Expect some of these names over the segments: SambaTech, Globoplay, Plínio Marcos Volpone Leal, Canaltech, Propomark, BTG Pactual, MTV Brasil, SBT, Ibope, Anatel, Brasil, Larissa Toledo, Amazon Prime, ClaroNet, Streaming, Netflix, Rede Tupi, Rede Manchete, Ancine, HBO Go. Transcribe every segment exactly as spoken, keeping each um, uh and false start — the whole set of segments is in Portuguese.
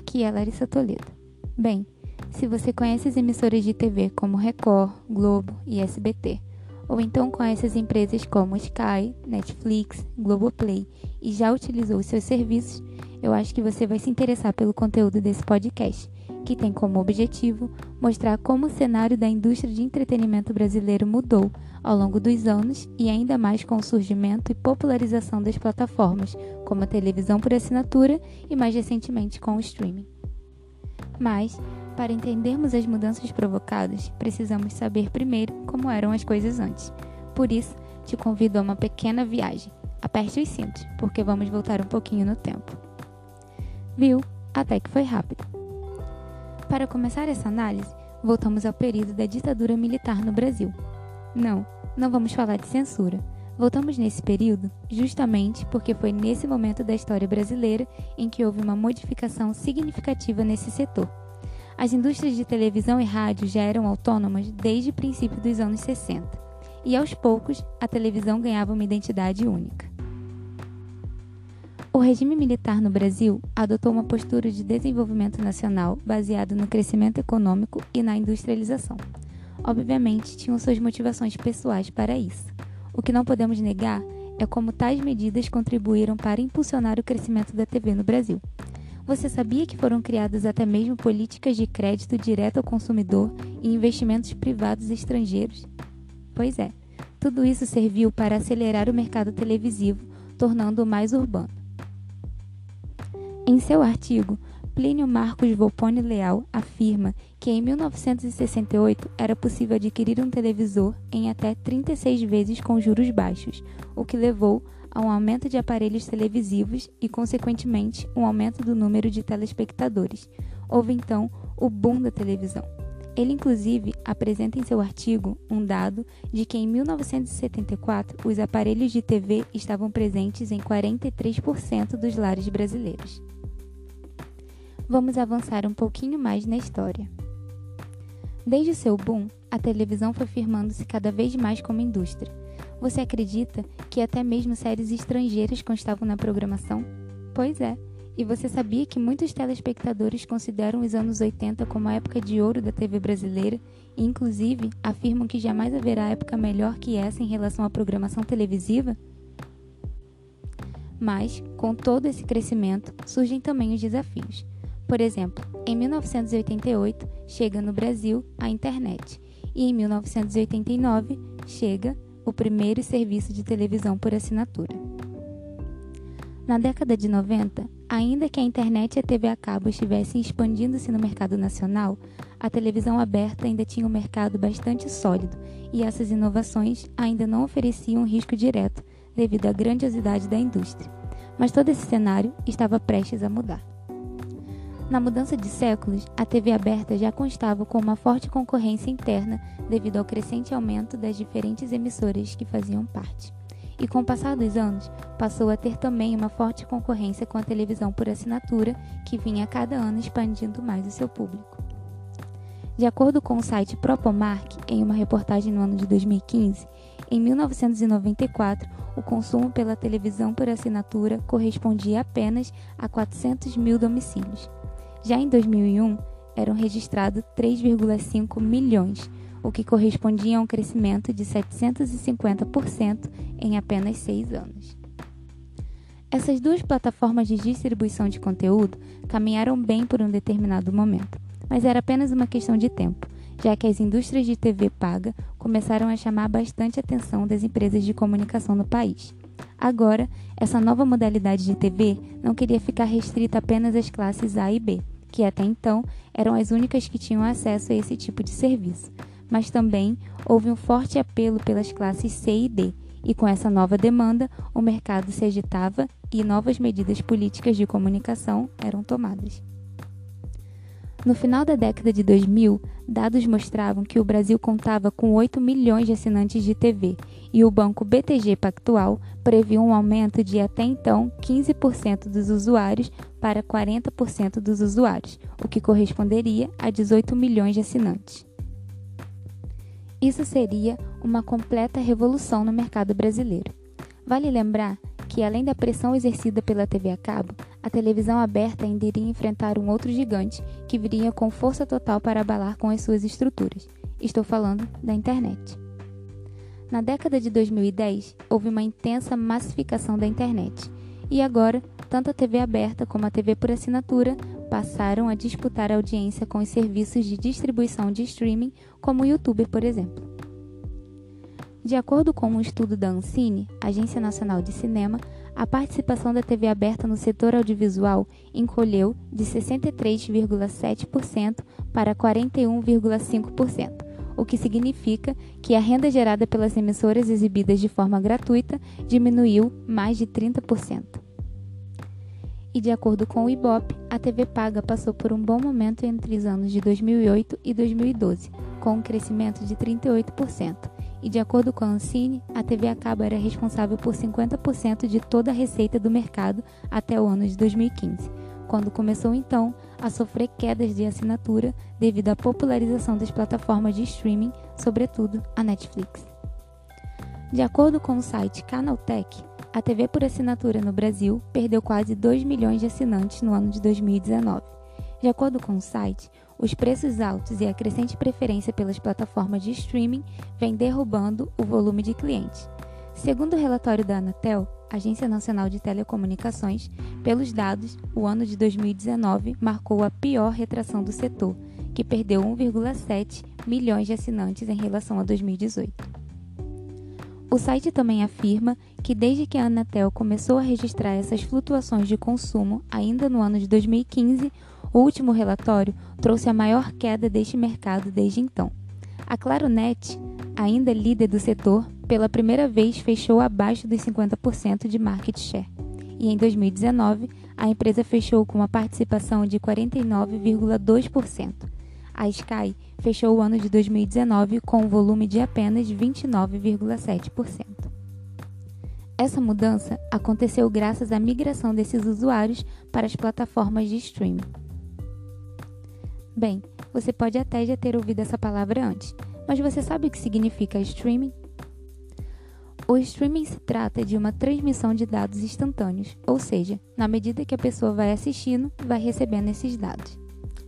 Aqui é Larissa Toledo. Bem, se você conhece as emissoras de T V como Record, Globo e S B T, ou então conhece as empresas como Sky, Netflix, Globoplay e já utilizou os seus serviços, eu acho que você vai se interessar pelo conteúdo desse podcast, que tem como objetivo mostrar como o cenário da indústria de entretenimento brasileiro mudou ao longo dos anos e ainda mais com o surgimento e popularização das plataformas, como a televisão por assinatura e mais recentemente com o streaming. Mas, para entendermos as mudanças provocadas, precisamos saber primeiro como eram as coisas antes. Por isso, te convido a uma pequena viagem. Aperte os cintos, porque vamos voltar um pouquinho no tempo. Viu? Até que foi rápido. Para começar essa análise, voltamos ao período da ditadura militar no Brasil. Não, não vamos falar de censura. Voltamos nesse período justamente porque foi nesse momento da história brasileira em que houve uma modificação significativa nesse setor. As indústrias de televisão e rádio já eram autônomas desde o princípio dos anos sessenta, e aos poucos a televisão ganhava uma identidade única. O regime militar no Brasil adotou uma postura de desenvolvimento nacional baseado no crescimento econômico e na industrialização. Obviamente, tinham suas motivações pessoais para isso. O que não podemos negar é como tais medidas contribuíram para impulsionar o crescimento da T V no Brasil. Você sabia que foram criadas até mesmo políticas de crédito direto ao consumidor e investimentos privados estrangeiros? Pois é, tudo isso serviu para acelerar o mercado televisivo, tornando-o mais urbano. Em seu artigo, Plínio Marcos Volpone Leal afirma que em mil novecentos e sessenta e oito era possível adquirir um televisor em até trinta e seis vezes com juros baixos, o que levou a um aumento de aparelhos televisivos e, consequentemente, um aumento do número de telespectadores. Houve, então, o boom da televisão. Ele, inclusive, apresenta em seu artigo um dado de que em mil novecentos e setenta e quatro os aparelhos de T V estavam presentes em quarenta e três por cento dos lares brasileiros. Vamos avançar um pouquinho mais na história. Desde o seu boom, a televisão foi firmando-se cada vez mais como indústria. Você acredita que até mesmo séries estrangeiras constavam na programação? Pois é, e você sabia que muitos telespectadores consideram os anos oitenta como a época de ouro da T V brasileira e, inclusive, afirmam que jamais haverá época melhor que essa em relação à programação televisiva? Mas, com todo esse crescimento, surgem também os desafios. Por exemplo, em mil novecentos e oitenta e oito, chega no Brasil a internet, e em mil novecentos e oitenta e nove, chega o primeiro serviço de televisão por assinatura. Na década de noventa, ainda que a internet e a T V a cabo estivessem expandindo-se no mercado nacional, a televisão aberta ainda tinha um mercado bastante sólido, e essas inovações ainda não ofereciam um risco direto, devido à grandiosidade da indústria. Mas todo esse cenário estava prestes a mudar. Na mudança de séculos, a T V aberta já constava com uma forte concorrência interna devido ao crescente aumento das diferentes emissoras que faziam parte. E com o passar dos anos, passou a ter também uma forte concorrência com a televisão por assinatura, que vinha a cada ano expandindo mais o seu público. De acordo com o site Propomark, em uma reportagem no ano de dois mil e quinze, em mil novecentos e noventa e quatro, o consumo pela televisão por assinatura correspondia apenas a quatrocentos mil domicílios. Já em dois mil e um, eram registrados três vírgula cinco milhões, o que correspondia a um crescimento de setecentos e cinquenta por cento em apenas seis anos. Essas duas plataformas de distribuição de conteúdo caminharam bem por um determinado momento, mas era apenas uma questão de tempo, já que as indústrias de T V paga começaram a chamar bastante a atenção das empresas de comunicação no país. Agora, essa nova modalidade de T V não queria ficar restrita apenas às classes A e B, que até então eram as únicas que tinham acesso a esse tipo de serviço, mas também houve um forte apelo pelas classes C e D, e com essa nova demanda, o mercado se agitava e novas medidas políticas de comunicação eram tomadas. No final da década de dois mil, dados mostravam que o Brasil contava com oito milhões de assinantes de T V e o banco B T G Pactual previu um aumento de até então quinze por cento dos usuários para quarenta por cento dos usuários, o que corresponderia a dezoito milhões de assinantes. Isso seria uma completa revolução no mercado brasileiro. Vale lembrar que, além da pressão exercida pela T V a cabo, a televisão aberta ainda iria enfrentar um outro gigante que viria com força total para abalar com as suas estruturas. Estou falando da internet. Na década de dois mil e dez, houve uma intensa massificação da internet, e agora, tanto a T V aberta como a T V por assinatura passaram a disputar a audiência com os serviços de distribuição de streaming, como o YouTube, por exemplo. De acordo com um estudo da Ancine, Agência Nacional de Cinema, a participação da T V aberta no setor audiovisual encolheu de sessenta e três vírgula sete por cento para quarenta e um vírgula cinco por cento, o que significa que a renda gerada pelas emissoras exibidas de forma gratuita diminuiu mais de trinta por cento. E de acordo com o Ibope, a T V paga passou por um bom momento entre os anos de dois mil e oito e dois mil e doze, com um crescimento de trinta e oito por cento. E de acordo com a Ancine, a T V a cabo era responsável por cinquenta por cento de toda a receita do mercado até o ano de dois mil e quinze, quando começou então a sofrer quedas de assinatura devido à popularização das plataformas de streaming, sobretudo a Netflix. De acordo com o site Canaltech, a T V por assinatura no Brasil perdeu quase dois milhões de assinantes no ano de dois mil e dezenove. De acordo com o site, os preços altos e a crescente preferência pelas plataformas de streaming vêm derrubando o volume de clientes. Segundo o relatório da Anatel, Agência Nacional de Telecomunicações, pelos dados, o ano de dois mil e dezenove marcou a pior retração do setor, que perdeu um vírgula sete milhões de assinantes em relação a dois mil e dezoito. O site também afirma que desde que a Anatel começou a registrar essas flutuações de consumo ainda no ano de dois mil e quinze, o último relatório trouxe a maior queda deste mercado desde então. A ClaroNet, ainda líder do setor, pela primeira vez fechou abaixo dos cinquenta por cento de market share. E em dois mil e dezenove, a empresa fechou com uma participação de quarenta e nove vírgula dois por cento. A Sky fechou o ano de dois mil e dezenove com um volume de apenas vinte e nove vírgula sete por cento. Essa mudança aconteceu graças à migração desses usuários para as plataformas de streaming. Bem, você pode até já ter ouvido essa palavra antes, mas você sabe o que significa streaming? O streaming se trata de uma transmissão de dados instantâneos, ou seja, na medida que a pessoa vai assistindo, vai recebendo esses dados.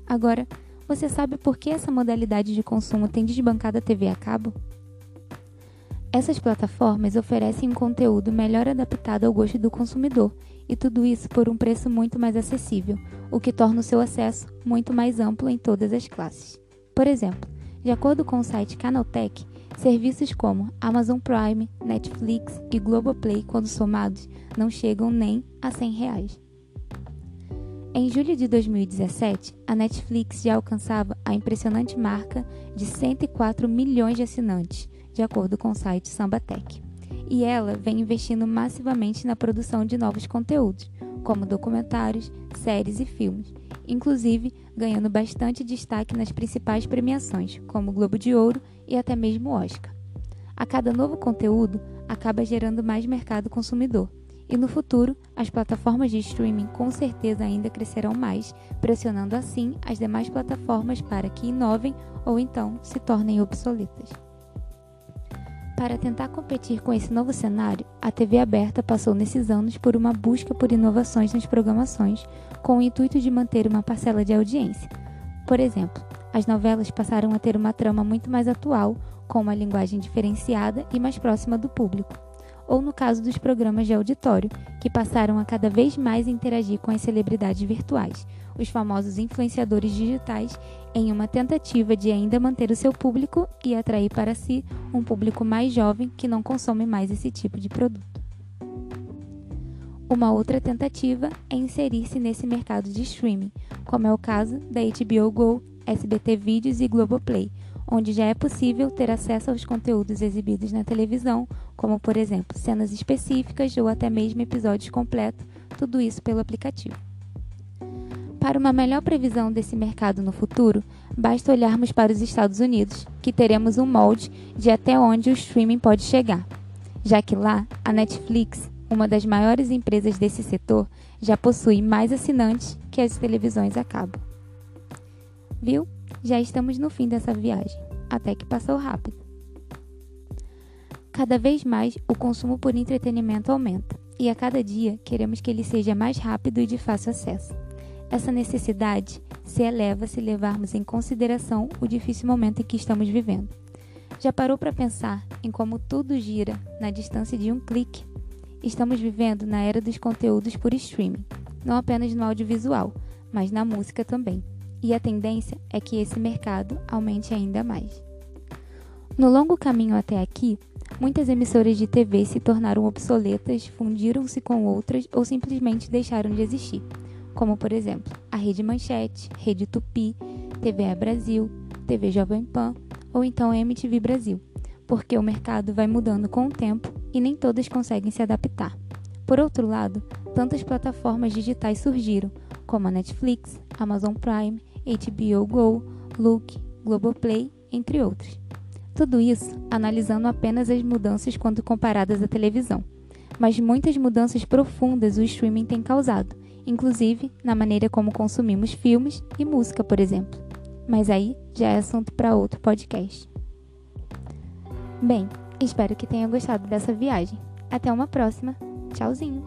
Agora, você sabe por que essa modalidade de consumo tem desbancado a T V a cabo? Essas plataformas oferecem um conteúdo melhor adaptado ao gosto do consumidor, e tudo isso por um preço muito mais acessível, o que torna o seu acesso muito mais amplo em todas as classes. Por exemplo, de acordo com o site Canaltech, serviços como Amazon Prime, Netflix e Globoplay, quando somados, não chegam nem a cem reais. Em julho de dois mil e dezessete, a Netflix já alcançava a impressionante marca de cento e quatro milhões de assinantes, de acordo com o site SambaTech. E ela vem investindo massivamente na produção de novos conteúdos, como documentários, séries e filmes, inclusive ganhando bastante destaque nas principais premiações, como o Globo de Ouro e até mesmo o Oscar. A cada novo conteúdo, acaba gerando mais mercado consumidor. E no futuro, as plataformas de streaming com certeza ainda crescerão mais, pressionando assim as demais plataformas para que inovem ou então se tornem obsoletas. Para tentar competir com esse novo cenário, a T V aberta passou nesses anos por uma busca por inovações nas programações, com o intuito de manter uma parcela de audiência. Por exemplo, as novelas passaram a ter uma trama muito mais atual, com uma linguagem diferenciada e mais próxima do público. Ou no caso dos programas de auditório, que passaram a cada vez mais interagir com as celebridades virtuais, os famosos influenciadores digitais, em uma tentativa de ainda manter o seu público e atrair para si um público mais jovem que não consome mais esse tipo de produto. Uma outra tentativa é inserir-se nesse mercado de streaming, como é o caso da H B O Go, S B T Vídeos e Globoplay, onde já é possível ter acesso aos conteúdos exibidos na televisão, como, por exemplo, cenas específicas ou até mesmo episódios completos, tudo isso pelo aplicativo. Para uma melhor previsão desse mercado no futuro, basta olharmos para os Estados Unidos, que teremos um molde de até onde o streaming pode chegar, já que lá, a Netflix, uma das maiores empresas desse setor, já possui mais assinantes que as televisões a cabo. Viu? Já estamos no fim dessa viagem, até que passou rápido. Cada vez mais, o consumo por entretenimento aumenta, e a cada dia queremos que ele seja mais rápido e de fácil acesso. Essa necessidade se eleva se levarmos em consideração o difícil momento em que estamos vivendo. Já parou para pensar em como tudo gira na distância de um clique? Estamos vivendo na era dos conteúdos por streaming, não apenas no audiovisual, mas na música também. E a tendência é que esse mercado aumente ainda mais. No longo caminho até aqui, muitas emissoras de T V se tornaram obsoletas, fundiram-se com outras ou simplesmente deixaram de existir, como, por exemplo, a Rede Manchete, Rede Tupi, T V Brasil, T V Jovem Pan ou então a M T V Brasil, porque o mercado vai mudando com o tempo e nem todas conseguem se adaptar. Por outro lado, tantas plataformas digitais surgiram, como a Netflix, Amazon Prime, H B O Go, Look, Globoplay, entre outros. Tudo isso analisando apenas as mudanças quando comparadas à televisão, mas muitas mudanças profundas o streaming tem causado, inclusive na maneira como consumimos filmes e música, por exemplo. Mas aí já é assunto para outro podcast. Bem, espero que tenha gostado dessa viagem. Até uma próxima. Tchauzinho!